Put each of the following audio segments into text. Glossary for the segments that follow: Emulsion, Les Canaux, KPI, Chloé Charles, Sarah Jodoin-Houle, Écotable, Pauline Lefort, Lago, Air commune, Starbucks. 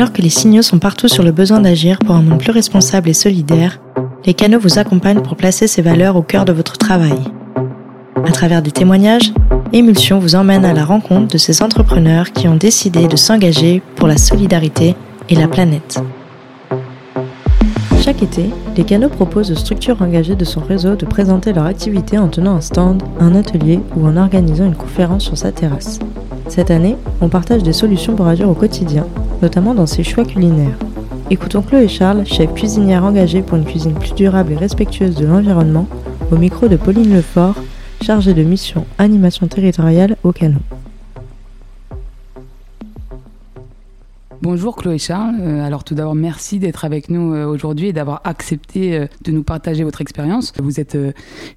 Alors que les signaux sont partout sur le besoin d'agir pour un monde plus responsable et solidaire, les canaux vous accompagnent pour placer ces valeurs au cœur de votre travail. À travers des témoignages, Emulsion vous emmène à la rencontre de ces entrepreneurs qui ont décidé de s'engager pour la solidarité et la planète. Chaque été, les Canaux proposent aux structures engagées de son réseau de présenter leur activité en tenant un stand, un atelier ou en organisant une conférence sur sa terrasse. Cette année, on partage des solutions pour agir au quotidien, notamment dans ses choix culinaires. Écoutons Chloé Charles, chef cuisinière engagée pour une cuisine plus durable et respectueuse de l'environnement, au micro de Pauline Lefort, chargée de mission animation territoriale aux Canaux. Bonjour Chloé Charles, alors tout d'abord merci d'être avec nous aujourd'hui et d'avoir accepté de nous partager votre expérience. Vous êtes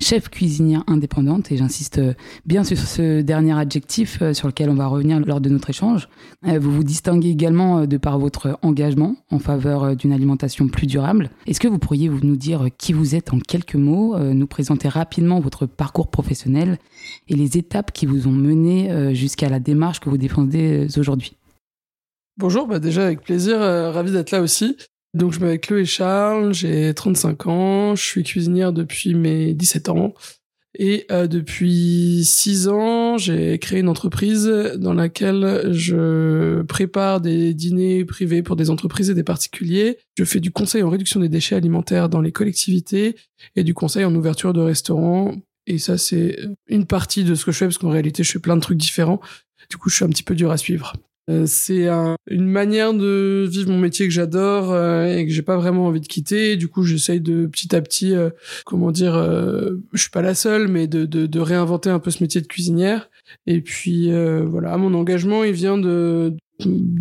chef cuisinière indépendante et j'insiste bien sur ce dernier adjectif sur lequel on va revenir lors de notre échange. Vous vous distinguez également de par votre engagement en faveur d'une alimentation plus durable. Est-ce que vous pourriez nous dire qui vous êtes en quelques mots, nous présenter rapidement votre parcours professionnel et les étapes qui vous ont mené jusqu'à la démarche que vous défendez aujourd'hui? Bonjour, déjà avec plaisir, ravi d'être là aussi. Donc je m'appelle Chloé Charles, j'ai 35 ans, je suis cuisinière depuis mes 17 ans et depuis 6 ans, j'ai créé une entreprise dans laquelle je prépare des dîners privés pour des entreprises et des particuliers. Je fais du conseil en réduction des déchets alimentaires dans les collectivités et du conseil en ouverture de restaurants. Et ça, c'est une partie de ce que je fais parce qu'en réalité, je fais plein de trucs différents. Du coup, je suis un petit peu dur à suivre. C'est une manière de vivre mon métier que j'adore et que j'ai pas vraiment envie de quitter. Du coup, j'essaye de petit à petit, je suis pas la seule, mais de réinventer un peu ce métier de cuisinière. Et puis voilà, mon engagement, il vient de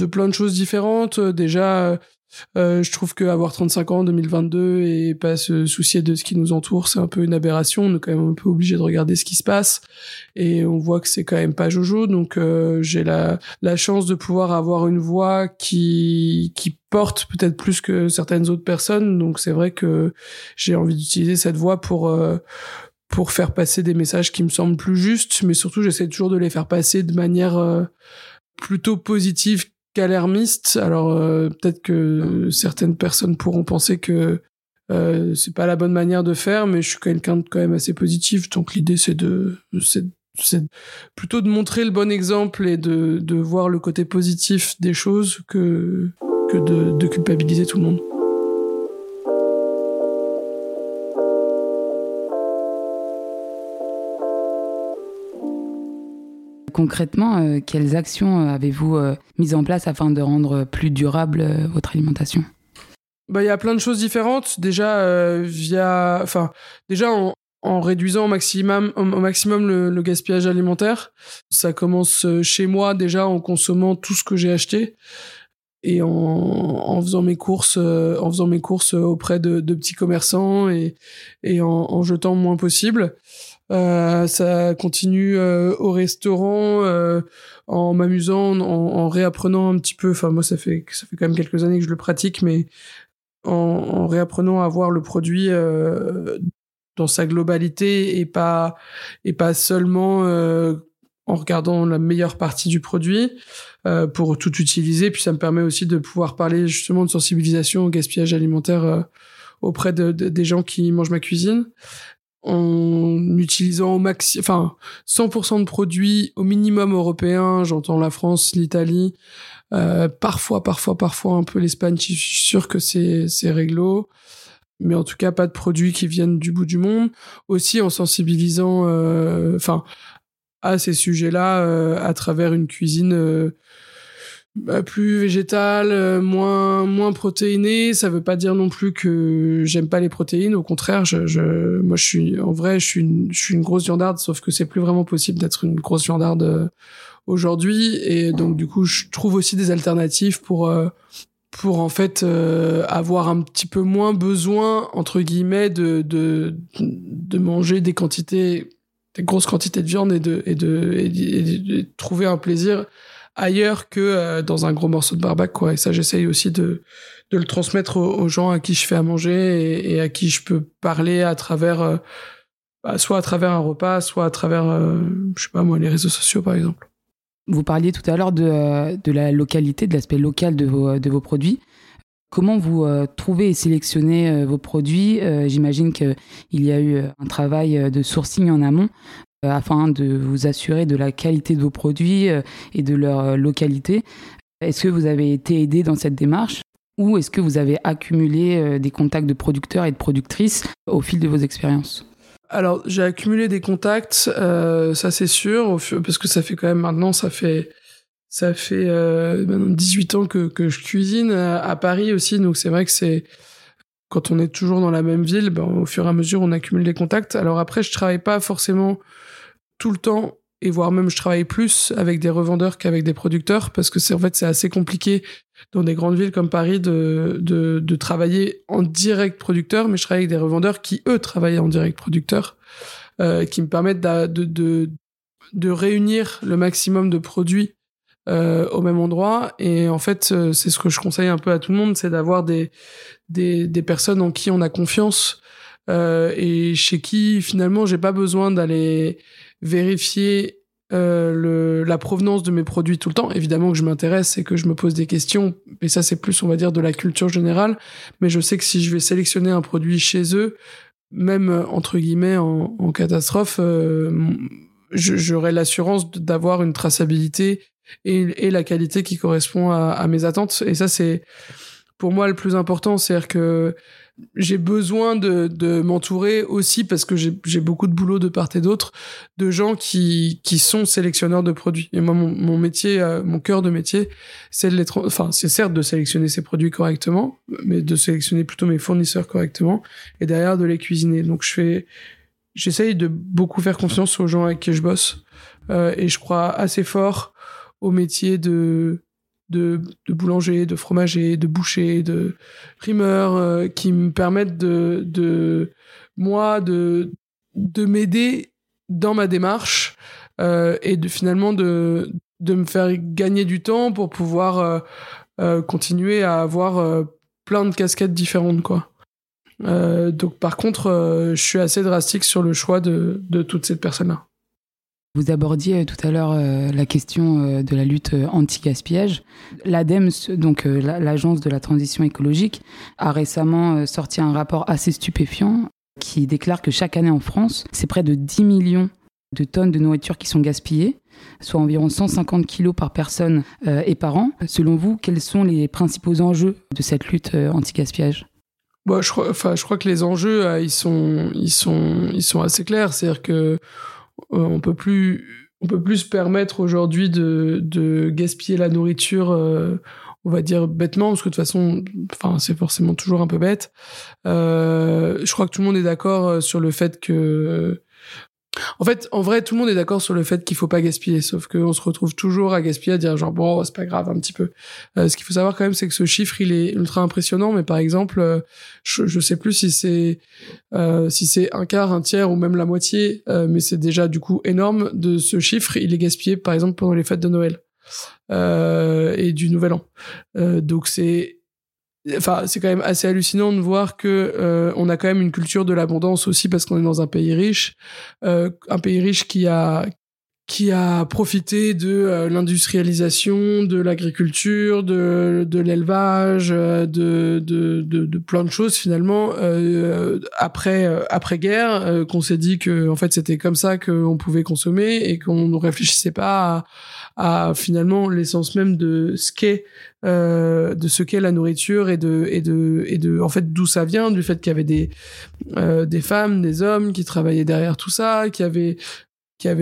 plein de choses différentes. Déjà, je trouve qu'avoir 35 ans en 2022 et pas se soucier de ce qui nous entoure, c'est un peu une aberration. On est quand même un peu obligé de regarder ce qui se passe et on voit que c'est quand même pas jojo. Donc j'ai la chance de pouvoir avoir une voix qui porte peut-être plus que certaines autres personnes. Donc c'est vrai que j'ai envie d'utiliser cette voix pour faire passer des messages qui me semblent plus justes, mais surtout j'essaie toujours de les faire passer de manière plutôt positive qu'alarmiste. Alors peut-être que certaines personnes pourront penser que c'est pas la bonne manière de faire, mais je suis quelqu'un de quand même assez positif, donc l'idée c'est plutôt de montrer le bon exemple et de voir le côté positif des choses que de culpabiliser tout le monde. Concrètement, quelles actions avez-vous mises en place afin de rendre plus durable votre alimentation ? Il y a plein de choses différentes. Déjà, en réduisant au maximum le gaspillage alimentaire. Ça commence chez moi déjà en consommant tout ce que j'ai acheté et en faisant mes courses auprès de petits commerçants et en jetant le moins possible. Ça continue au restaurant en m'amusant, en réapprenant un petit peu. Enfin moi ça fait quand même quelques années que je le pratique, mais en réapprenant à voir le produit dans sa globalité et pas seulement en regardant la meilleure partie du produit pour tout utiliser. Puis ça me permet aussi de pouvoir parler justement de sensibilisation au gaspillage alimentaire auprès des gens qui mangent ma cuisine. En utilisant 100% de produits au minimum européens, j'entends la France, l'Italie, parfois un peu l'Espagne, je suis sûr que c'est réglo, mais en tout cas pas de produits qui viennent du bout du monde. Aussi en sensibilisant à ces sujets-là à travers une cuisine plus végétale, moins protéinée. Ça veut pas dire non plus que j'aime pas les protéines. Au contraire, je suis une grosse viandarde, sauf que c'est plus vraiment possible d'être une grosse viandarde aujourd'hui. Et donc, du coup, je trouve aussi des alternatives pour en fait avoir un petit peu moins besoin, entre guillemets, de manger des grosses quantités de viande et de trouver un plaisir ailleurs que dans un gros morceau de barbac, quoi. Et ça, j'essaye aussi de le transmettre aux gens à qui je fais à manger et à qui je peux parler à travers, soit à travers un repas, soit à travers, les réseaux sociaux, par exemple. Vous parliez tout à l'heure de la localité, de l'aspect local de vos produits. Comment vous trouvez et sélectionnez vos produits ? J'imagine qu'il y a eu un travail de sourcing en amont afin de vous assurer de la qualité de vos produits et de leur localité. Est-ce que vous avez été aidé dans cette démarche ou est-ce que vous avez accumulé des contacts de producteurs et de productrices au fil de vos expériences ? Alors, j'ai accumulé des contacts, ça c'est sûr, parce que ça fait quand même maintenant, ça fait 18 ans que je cuisine à Paris aussi, donc c'est vrai que c'est quand on est toujours dans la même ville, ben, au fur et à mesure on accumule des contacts. Alors après je travaille pas forcément tout le temps et voire même je travaille plus avec des revendeurs qu'avec des producteurs parce que c'est assez compliqué dans des grandes villes comme Paris de travailler en direct producteur, mais je travaille avec des revendeurs qui eux travaillent en direct producteur, qui me permettent de réunir le maximum de produits au même endroit. Et en fait c'est ce que je conseille un peu à tout le monde, c'est d'avoir des personnes en qui on a confiance et chez qui finalement j'ai pas besoin d'aller vérifier la provenance de mes produits tout le temps. Évidemment que je m'intéresse et que je me pose des questions, et ça c'est plus on va dire de la culture générale, mais je sais que si je vais sélectionner un produit chez eux, même entre guillemets en catastrophe, j'aurai l'assurance d'avoir une traçabilité et la qualité qui correspond à mes attentes. Et ça, c'est pour moi le plus important. C'est-à-dire que j'ai besoin de m'entourer aussi, parce que j'ai beaucoup de boulot de part et d'autre, de gens qui sont sélectionneurs de produits. Et moi, mon métier, mon cœur de métier, c'est c'est certes de sélectionner ses produits correctement, mais de sélectionner plutôt mes fournisseurs correctement, et derrière de les cuisiner. Donc j'essaye de beaucoup faire confiance aux gens avec qui je bosse, et je crois assez fort au métier de boulanger, de fromager, de boucher, de primeur, qui me permettent de m'aider dans ma démarche, et finalement de me faire gagner du temps pour pouvoir continuer à avoir plein de casquettes différentes, quoi. Donc par contre, je suis assez drastique sur le choix de toutes ces personnes-là. Vous abordiez tout à l'heure la question de la lutte anti-gaspillage. L'ADEME, donc l'Agence de la transition écologique, a récemment sorti un rapport assez stupéfiant qui déclare que chaque année en France, c'est près de 10 millions de tonnes de nourriture qui sont gaspillées, soit environ 150 kilos par personne et par an. Selon vous, quels sont les principaux enjeux de cette lutte anti-gaspillage ? Bon, je crois que les enjeux, ils sont assez clairs. C'est-à-dire que on peut plus se permettre aujourd'hui de gaspiller la nourriture, on va dire bêtement, parce que de toute façon, enfin, c'est forcément toujours un peu bête. Je crois que tout le monde est d'accord sur le fait que, en fait, en vrai, tout le monde est d'accord sur le fait qu'il faut pas gaspiller, sauf qu'on se retrouve toujours à gaspiller, à dire genre bon, c'est pas grave, un petit peu. Ce qu'il faut savoir quand même, c'est que ce chiffre, il est ultra impressionnant, mais par exemple, je sais plus si c'est un quart, un tiers ou même la moitié, mais c'est déjà du coup énorme de ce chiffre, il est gaspillé par exemple pendant les fêtes de Noël et du Nouvel An. Donc c'est quand même assez hallucinant de voir que on a quand même une culture de l'abondance aussi, parce qu'on est dans un pays riche qui a profité de l'industrialisation, de l'agriculture, de l'élevage, de plein de choses finalement après guerre, qu'on s'est dit que en fait c'était comme ça qu'on pouvait consommer et qu'on ne réfléchissait pas à finalement l'essence même de ce qu'est la nourriture et de en fait d'où ça vient, du fait qu'il y avait des femmes, des hommes qui travaillaient derrière tout ça, qui avait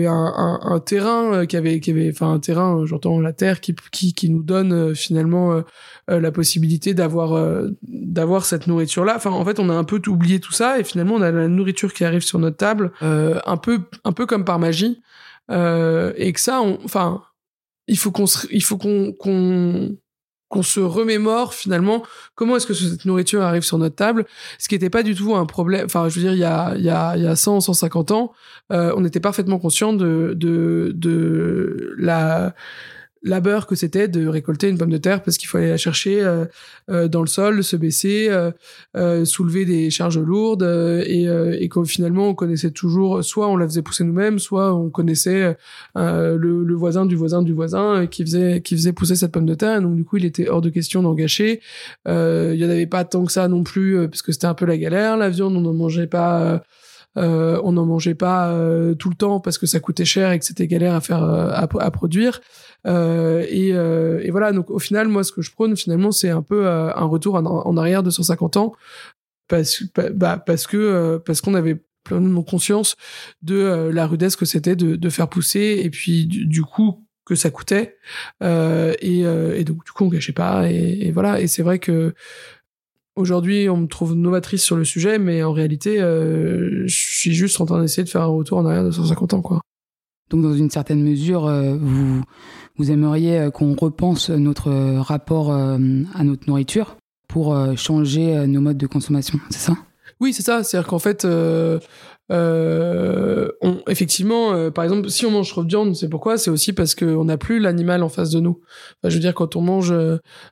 un terrain, qui avait enfin un terrain, j'entends la terre qui nous donne finalement la possibilité d'avoir cette nourriture là. Enfin en fait, on a un peu oublié tout ça et finalement on a la nourriture qui arrive sur notre table un peu comme par magie, et que ça il faut qu'on se remémore finalement comment est-ce que cette nourriture arrive sur notre table, ce qui n'était pas du tout un problème. Enfin, je veux dire, il y a 100, 150 ans, on était parfaitement conscient de la labeur que c'était de récolter une pomme de terre, parce qu'il faut aller la chercher dans le sol, se baisser, soulever des charges lourdes, et que finalement on connaissait toujours, soit on la faisait pousser nous-mêmes, soit on connaissait le voisin du voisin du voisin qui faisait pousser cette pomme de terre. Donc du coup il était hors de question d'en gâcher. Il y en avait pas tant que ça non plus, parce que c'était un peu la galère. La viande on n'en mangeait pas tout le temps parce que ça coûtait cher et que c'était galère à faire à produire. Et voilà, donc au final, moi ce que je prône finalement, c'est un peu un retour en arrière de 150 ans parce qu'on avait pleinement conscience de la rudesse que c'était de faire pousser, et puis du coup que ça coûtait, et donc du coup on gâchait pas, et voilà. Et c'est vrai que aujourd'hui, on me trouve novatrice sur le sujet, mais en réalité, je suis juste en train d'essayer de faire un retour en arrière de 150 ans, quoi. Donc, dans une certaine mesure, vous aimeriez qu'on repense notre rapport à notre nourriture pour changer nos modes de consommation, c'est ça ? Oui, c'est ça. C'est-à-dire qu'en fait, effectivement, par exemple, si on mange trop de viande, c'est pourquoi ? C'est aussi parce qu'on n'a plus l'animal en face de nous. Enfin, je veux dire, quand on mange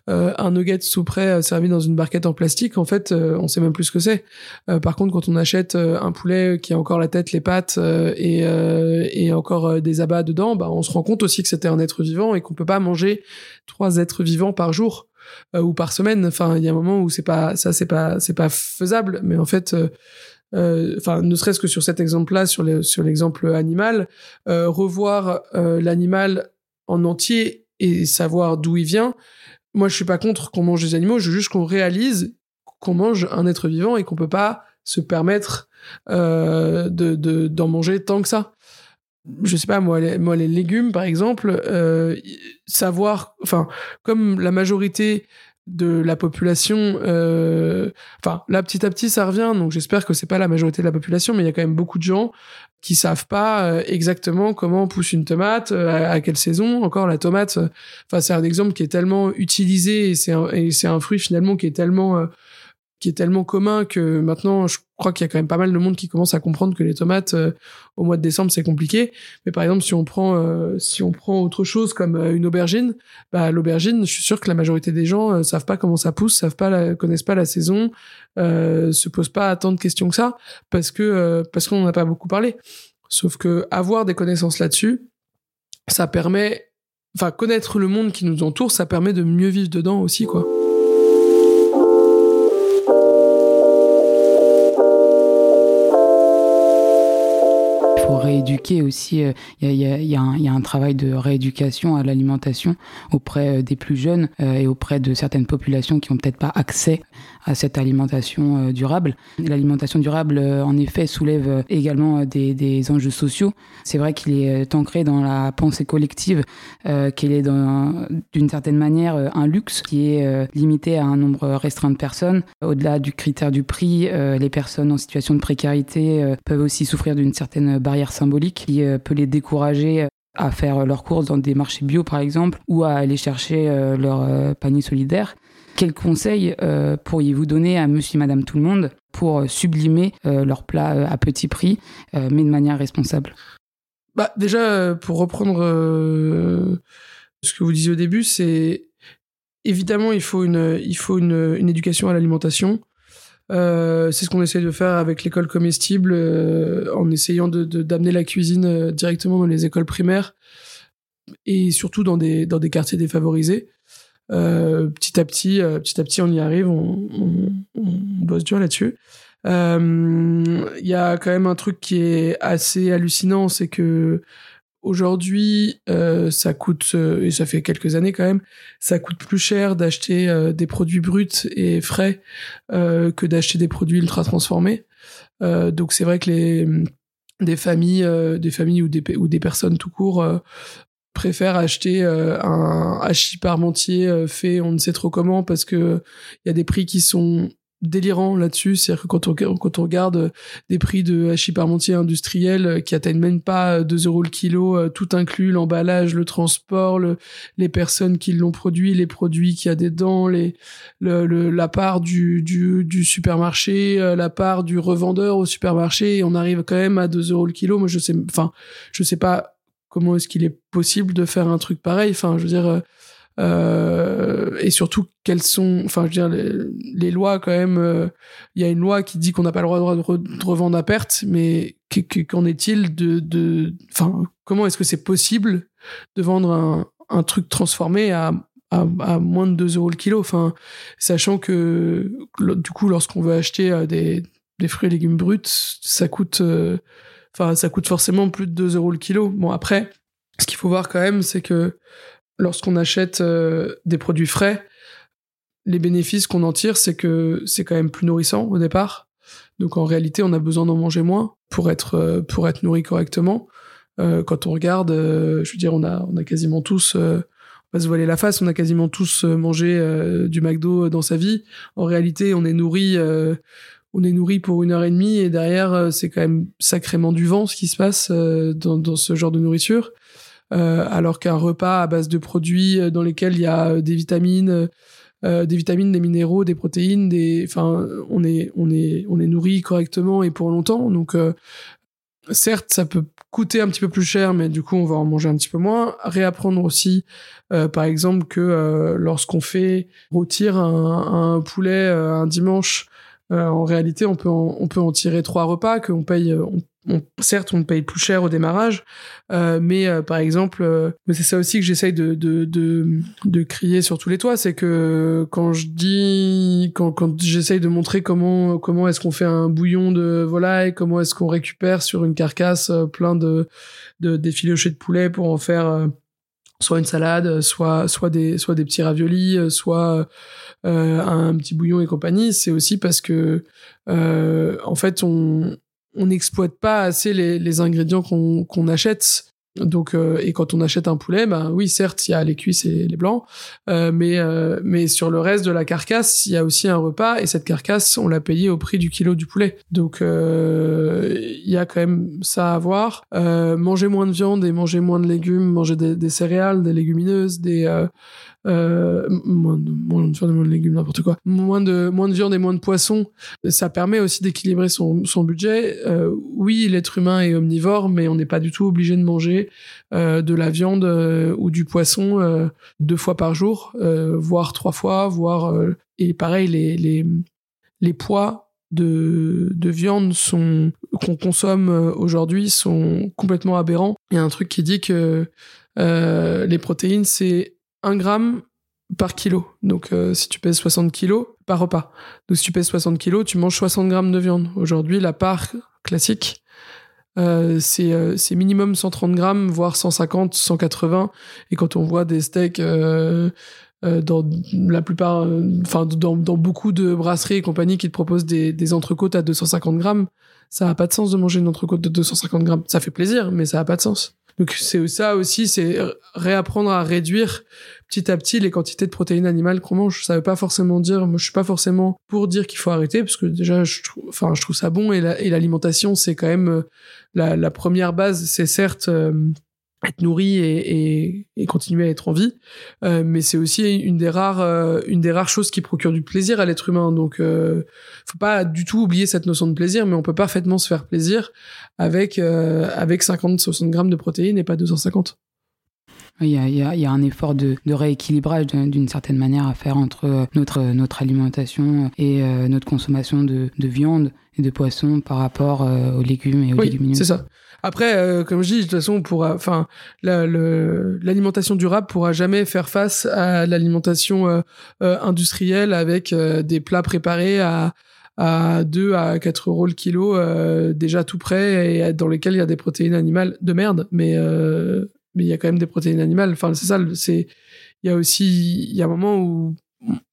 un nugget tout prêt servi dans une barquette en plastique, en fait, on sait même plus ce que c'est. Par contre, quand on achète un poulet qui a encore la tête, les pattes et encore des abats dedans, bah, on se rend compte aussi que c'était un être vivant et qu'on peut pas manger 3 êtres vivants par jour. Ou par semaine. Enfin, il y a un moment où c'est pas faisable. Mais en fait, ne serait-ce que sur cet exemple-là, sur l'exemple animal, revoir l'animal en entier et savoir d'où il vient. Moi, je suis pas contre qu'on mange des animaux. Je veux juste qu'on réalise qu'on mange un être vivant et qu'on peut pas se permettre d'en manger tant que ça. Je sais pas, moi les légumes par exemple, comme la majorité de la population, là petit à petit ça revient, donc j'espère que c'est pas la majorité de la population, mais il y a quand même beaucoup de gens qui savent pas exactement comment pousse une tomate, à quelle saison. Encore la tomate, c'est un exemple qui est tellement utilisé, et c'est un fruit finalement qui est tellement commun que maintenant, je crois qu'il y a quand même pas mal de monde qui commence à comprendre que les tomates, au mois de décembre, c'est compliqué. Mais par exemple, si on prend autre chose comme une aubergine, bah, l'aubergine, je suis sûr que la majorité des gens savent pas comment ça pousse, connaissent pas la saison, se posent pas tant de questions que ça, parce qu'on en a pas beaucoup parlé. Sauf que avoir des connaissances là-dessus, ça permet, connaître le monde qui nous entoure, ça permet de mieux vivre dedans aussi, quoi. Rééduquer aussi, il y a un travail de rééducation à l'alimentation auprès des plus jeunes et auprès de certaines populations qui n'ont peut-être pas accès à cette alimentation durable. L'alimentation durable, en effet, soulève également des enjeux sociaux. C'est vrai qu'il est ancré dans la pensée collective, qu'il est d'une certaine manière un luxe qui est limité à un nombre restreint de personnes. Au-delà du critère du prix, les personnes en situation de précarité peuvent aussi souffrir d'une certaine barrière symbolique qui peut les décourager à faire leurs courses dans des marchés bio par exemple, ou à aller chercher leur panier solidaire. Quels conseils pourriez-vous donner à monsieur et madame tout le monde pour sublimer leurs plats à petit prix, mais de manière responsable ? Bah, déjà, pour reprendre ce que vous disiez au début, c'est évidemment il faut une éducation à l'alimentation. C'est ce qu'on essaie de faire avec l'école comestible, en essayant d'amener la cuisine directement dans les écoles primaires et surtout dans des quartiers défavorisés. Petit à petit, on y arrive, on bosse dur là-dessus. Il y a quand même un truc qui est assez hallucinant, c'est que aujourd'hui, ça coûte, et ça fait quelques années quand même, ça coûte plus cher d'acheter des produits bruts et frais que d'acheter des produits ultra transformés. Donc c'est vrai que des familles ou des personnes tout court préfèrent acheter un hachis parmentier fait on ne sait trop comment, parce que il y a des prix qui sont délirant là-dessus. C'est-à-dire que quand on regarde des prix de hachis parmentier industriel qui atteignent même pas 2 euros le kilo, tout inclus, l'emballage, le transport, les personnes qui l'ont produit, les produits qu'il y a dedans, la part du supermarché, la part du revendeur au supermarché, et on arrive quand même à 2 euros le kilo. Moi, je sais pas comment est-ce qu'il est possible de faire un truc pareil? Enfin, je veux dire, et surtout, quelles sont, enfin, je veux dire, les lois quand même. Il y a une loi qui dit qu'on n'a pas le droit de revendre à perte, mais qu'en est-il de, enfin, comment est-ce que c'est possible de vendre un truc transformé à moins de 2 € le kilo, enfin, sachant que du coup, lorsqu'on veut acheter des fruits et légumes bruts, ça coûte, enfin, ça coûte forcément plus de 2 € le kilo. Bon, après, ce qu'il faut voir quand même, c'est que lorsqu'on achète des produits frais, les bénéfices qu'on en tire, c'est que c'est quand même plus nourrissant au départ. Donc, en réalité, on a besoin d'en manger moins pour être nourri correctement. Quand on regarde, je veux dire, on a quasiment tous, on va se voiler la face, on a quasiment tous mangé du McDo dans sa vie. En réalité, on est nourri pour 1 heure et demie et derrière, c'est quand même sacrément du vent ce qui se passe dans ce genre de nourriture. Alors qu'un repas à base de produits dans lesquels il y a des vitamines, des minéraux, des protéines, enfin, on est nourri correctement et pour longtemps. Donc, certes, ça peut coûter un petit peu plus cher, mais du coup, on va en manger un petit peu moins. Réapprendre aussi, par exemple, que lorsqu'on fait rôtir un poulet un dimanche, en réalité, on peut en tirer 3 repas qu'on paye. Certes, on paye plus cher au démarrage, mais par exemple, c'est ça aussi que j'essaye de crier sur tous les toits, c'est que quand j'essaye de montrer comment est-ce qu'on fait un bouillon de volaille, comment est-ce qu'on récupère sur une carcasse plein de défilochés de poulet pour en faire soit une salade, soit des petits raviolis, soit un petit bouillon et compagnie, c'est aussi parce que en fait on n'exploite pas assez les ingrédients qu'on achète. Donc, et quand on achète un poulet, ben oui, certes, il y a les cuisses et les blancs, mais sur le reste de la carcasse, il y a aussi un repas, et cette carcasse, on l'a payée au prix du kilo du poulet. Donc, il y a quand même ça à voir. Manger moins de viande et manger moins de légumes, manger des céréales, des légumineuses, moins de viande et moins de poisson, ça permet aussi d'équilibrer son budget. Oui, l'être humain est omnivore, mais on n'est pas du tout obligé de manger de la viande ou du poisson 2 fois par jour, voire 3 fois, et pareil, les poids de viande qu'on consomme aujourd'hui sont complètement aberrants. Il y a un truc qui dit que les protéines, c'est 1 gramme par kilo. Donc, si tu pèses 60 kilos par repas. Donc, si tu pèses 60 kilos, tu manges 60 grammes de viande. Aujourd'hui, la part classique, c'est minimum 130 grammes, voire 150, 180. Et quand on voit des steaks dans la plupart, enfin, dans beaucoup de brasseries et compagnies qui te proposent des entrecôtes à 250 grammes, ça n'a pas de sens de manger une entrecôte de 250 grammes. Ça fait plaisir, mais ça n'a pas de sens. Donc c'est ça aussi, c'est réapprendre à réduire petit à petit les quantités de protéines animales qu'on mange. Ça veut pas forcément dire, moi je suis pas forcément pour dire qu'il faut arrêter, parce que déjà je trouve ça bon, et l'alimentation c'est quand même la première base. C'est certes être nourri et continuer à être en vie, mais c'est aussi une des rares choses qui procure du plaisir à l'être humain. Donc faut pas du tout oublier cette notion de plaisir, mais on peut parfaitement se faire plaisir avec 50-60 grammes de protéines et pas 250. Il y a un effort de rééquilibrage d'une certaine manière à faire entre notre alimentation et notre consommation de viande et de poisson par rapport aux légumes et aux légumineuses. C'est ça. Après, comme je dis, de toute façon, l'alimentation durable pourra jamais faire face à l'alimentation industrielle avec des plats préparés à 2 à 4 euros le kilo, déjà tout prêt, et dans lesquels il y a des protéines animales de merde, mais il y a quand même des protéines animales. Enfin, c'est ça, il y a un moment où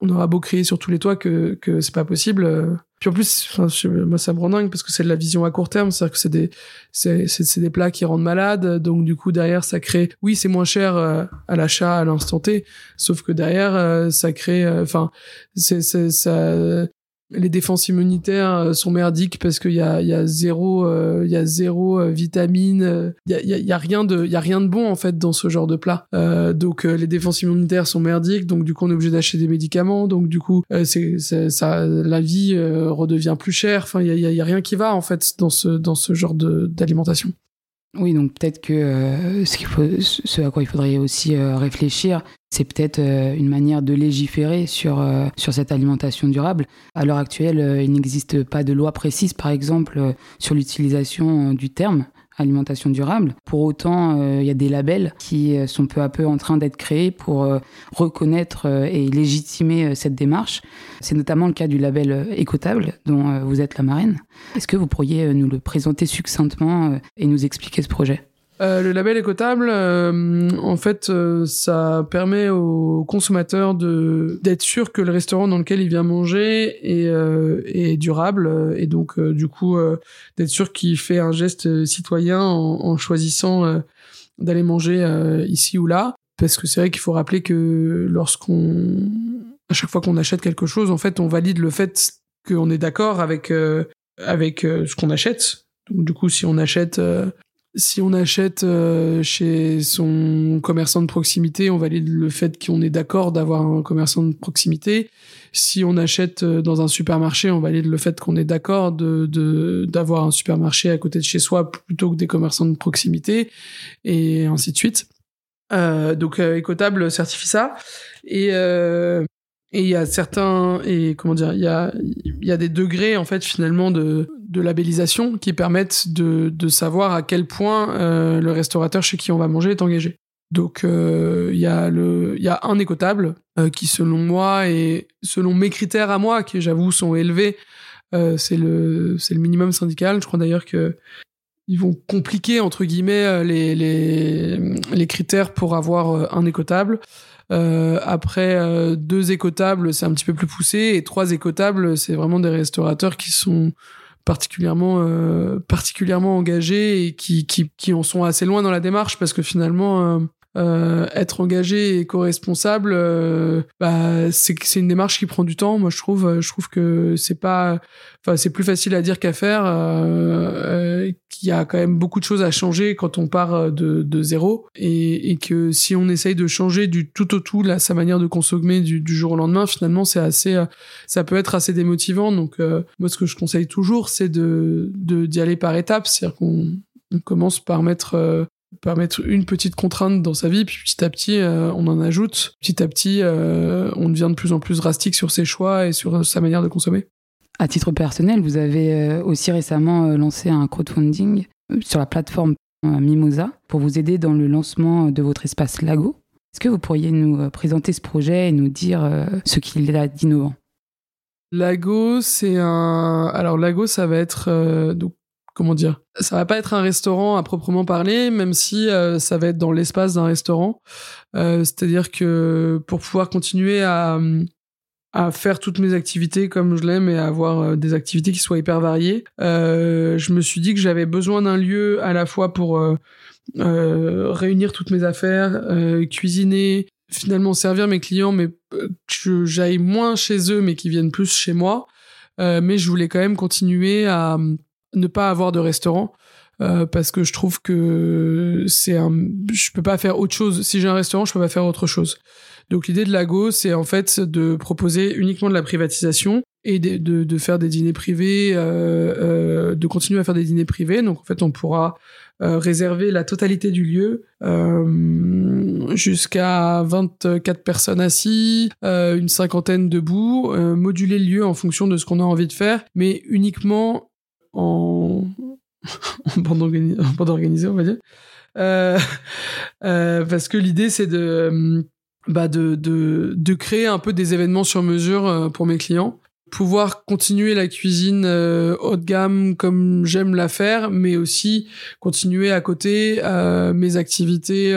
on aura beau crier sur tous les toits que c'est pas possible. Puis en plus, enfin, moi ça me rend dingue parce que c'est de la vision à court terme, c'est-à-dire que c'est des plats qui rendent malade, donc du coup derrière ça crée, oui c'est moins cher à l'achat à l'instant T, sauf que derrière ça crée, enfin les défenses immunitaires sont merdiques parce que il y a zéro vitamine, il y a rien de bon en fait dans ce genre de plat. Donc les défenses immunitaires sont merdiques, donc du coup on est obligé d'acheter des médicaments, donc du coup ça la vie redevient plus chère. Enfin il y a rien qui va en fait dans ce genre d'alimentation. Oui, donc peut-être que ce à quoi il faudrait aussi réfléchir, c'est peut-être une manière de légiférer sur cette alimentation durable. À l'heure actuelle, il n'existe pas de loi précise, par exemple, sur l'utilisation du terme alimentation durable. Pour autant, il y a des labels qui sont peu à peu en train d'être créés pour reconnaître et légitimer cette démarche. C'est notamment le cas du label Écotable, dont vous êtes la marraine. Est-ce que vous pourriez nous le présenter succinctement et nous expliquer ce projet ? Le label Écotable, en fait, ça permet aux consommateurs d'être sûr que le restaurant dans lequel il vient manger est durable, et donc du coup d'être sûr qu'il fait un geste citoyen en choisissant d'aller manger ici ou là, parce que c'est vrai qu'il faut rappeler que à chaque fois qu'on achète quelque chose, en fait, on valide le fait qu'on est d'accord avec ce qu'on achète. Donc du coup, si on achète chez son commerçant de proximité, on valide le fait qu'on est d'accord d'avoir un commerçant de proximité. Si on achète dans un supermarché, on valide le fait qu'on est d'accord d'avoir un supermarché à côté de chez soi plutôt que des commerçants de proximité, et ainsi de suite. Donc Écotable certifie ça, et il y a il y a des degrés, en fait, finalement, de labellisation qui permettent de savoir à quel point le restaurateur chez qui on va manger est engagé. Donc il y a un Écotable qui, selon moi et selon mes critères à moi, qui j'avoue sont élevés, c'est le minimum syndical. Je crois d'ailleurs que ils vont compliquer, entre guillemets, les critères pour avoir un Écotable. Après, deux Écotables, c'est un petit peu plus poussé, et trois Écotables, c'est vraiment des restaurateurs qui sont particulièrement engagés et qui en sont assez loin dans la démarche, parce que finalement être engagé et co-responsable, c'est une démarche qui prend du temps. Moi, je trouve que c'est plus facile à dire qu'à faire. Qu'il y a quand même beaucoup de choses à changer quand on part de zéro, et que si on essaye de changer du tout au tout sa manière de consommer du jour au lendemain, finalement, ça peut être assez démotivant. Donc, moi, ce que je conseille toujours, c'est d'y aller par étapes. C'est-à-dire qu'on commence par mettre une petite contrainte dans sa vie, puis petit à petit on en ajoute, petit à petit on devient de plus en plus drastique sur ses choix et sur sa manière de consommer. À titre personnel, vous avez aussi récemment lancé un crowdfunding sur la plateforme Mimosa pour vous aider dans le lancement de votre espace Lago. Est-ce que vous pourriez nous présenter ce projet et nous dire ce qu'il a d'innovant ? Lago, ça va être ça va pas être un restaurant à proprement parler, même si ça va être dans l'espace d'un restaurant. C'est-à-dire que pour pouvoir continuer à faire toutes mes activités comme je l'aime et à avoir des activités qui soient hyper variées, je me suis dit que j'avais besoin d'un lieu à la fois pour réunir toutes mes affaires, cuisiner, finalement servir mes clients, mais que j'aille moins chez eux, mais qu'ils viennent plus chez moi. Mais je voulais quand même continuer à ne pas avoir de restaurant, parce que je trouve que je peux pas faire autre chose. Si j'ai un restaurant, je peux pas faire autre chose. Donc l'idée de Lago, c'est en fait de proposer uniquement de la privatisation et de faire des dîners privés, de continuer à faire des dîners privés. Donc en fait, on pourra réserver la totalité du lieu, jusqu'à 24 personnes assises, une cinquantaine debout, moduler le lieu en fonction de ce qu'on a envie de faire, mais uniquement en bande organisée, on va dire, parce que l'idée, c'est de créer un peu des événements sur mesure pour mes clients, pouvoir continuer la cuisine haut de gamme comme j'aime la faire, mais aussi continuer à côté mes activités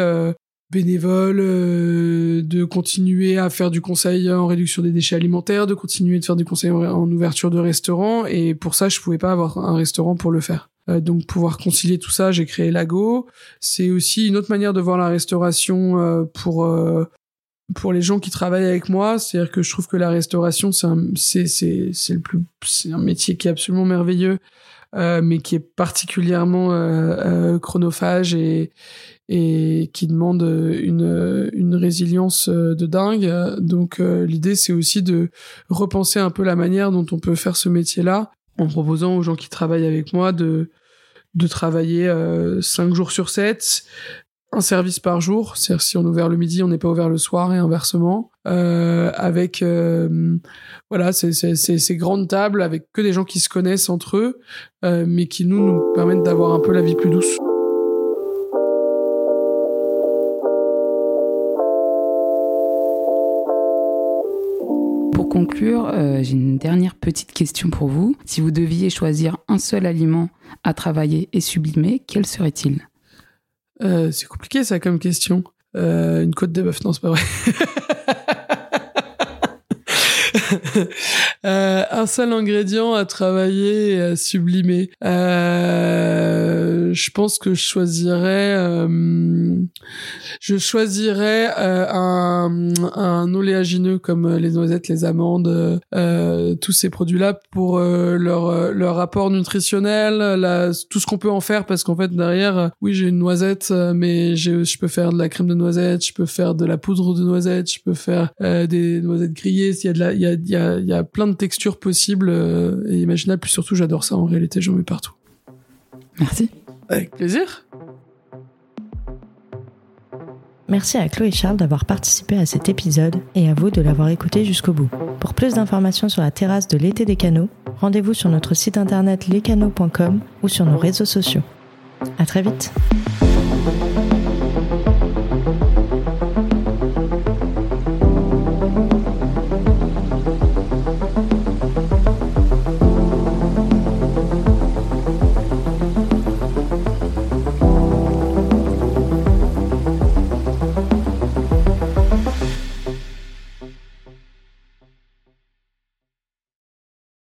bénévoles, de continuer à faire du conseil en réduction des déchets alimentaires, de continuer de faire du conseil en ouverture de restaurant, et pour ça, je pouvais pas avoir un restaurant pour le faire. Donc, pouvoir concilier tout ça, j'ai créé Lago. C'est aussi une autre manière de voir la restauration pour les gens qui travaillent avec moi. C'est-à-dire que je trouve que la restauration, c'est un métier qui est absolument merveilleux, mais qui est particulièrement chronophage et qui demande une résilience de dingue. Donc l'idée, c'est aussi de repenser un peu la manière dont on peut faire ce métier-là, en proposant aux gens qui travaillent avec moi de travailler 5 jours sur 7, un service par jour, c'est-à-dire si on est ouvert le midi, on n'est pas ouvert le soir et inversement, avec voilà, ces grandes tables avec que des gens qui se connaissent entre eux, mais qui nous permettent d'avoir un peu la vie plus douce. Pour conclure, j'ai une dernière petite question pour vous. Si vous deviez choisir un seul aliment à travailler et sublimer, quel serait-il ? C'est compliqué ça comme question. Une côte de bœuf, non c'est pas vrai. Un seul ingrédient à travailler et à sublimer. Je pense que je choisirais un oléagineux comme les noisettes, les amandes, tous ces produits-là pour leur apport nutritionnel, tout ce qu'on peut en faire, parce qu'en fait derrière, oui j'ai une noisette, mais je peux faire de la crème de noisette, je peux faire de la poudre de noisette, je peux faire des noisettes grillées, s'il y a de la il y a plein de textures possibles et imaginables. Puis surtout, j'adore ça. En réalité, j'en mets partout. Merci. Avec plaisir. Merci à Chloé Charles d'avoir participé à cet épisode et à vous de l'avoir écouté jusqu'au bout. Pour plus d'informations sur la terrasse de l'été des Canaux, rendez-vous sur notre site internet lescanaux.com ou sur nos réseaux sociaux. À très vite.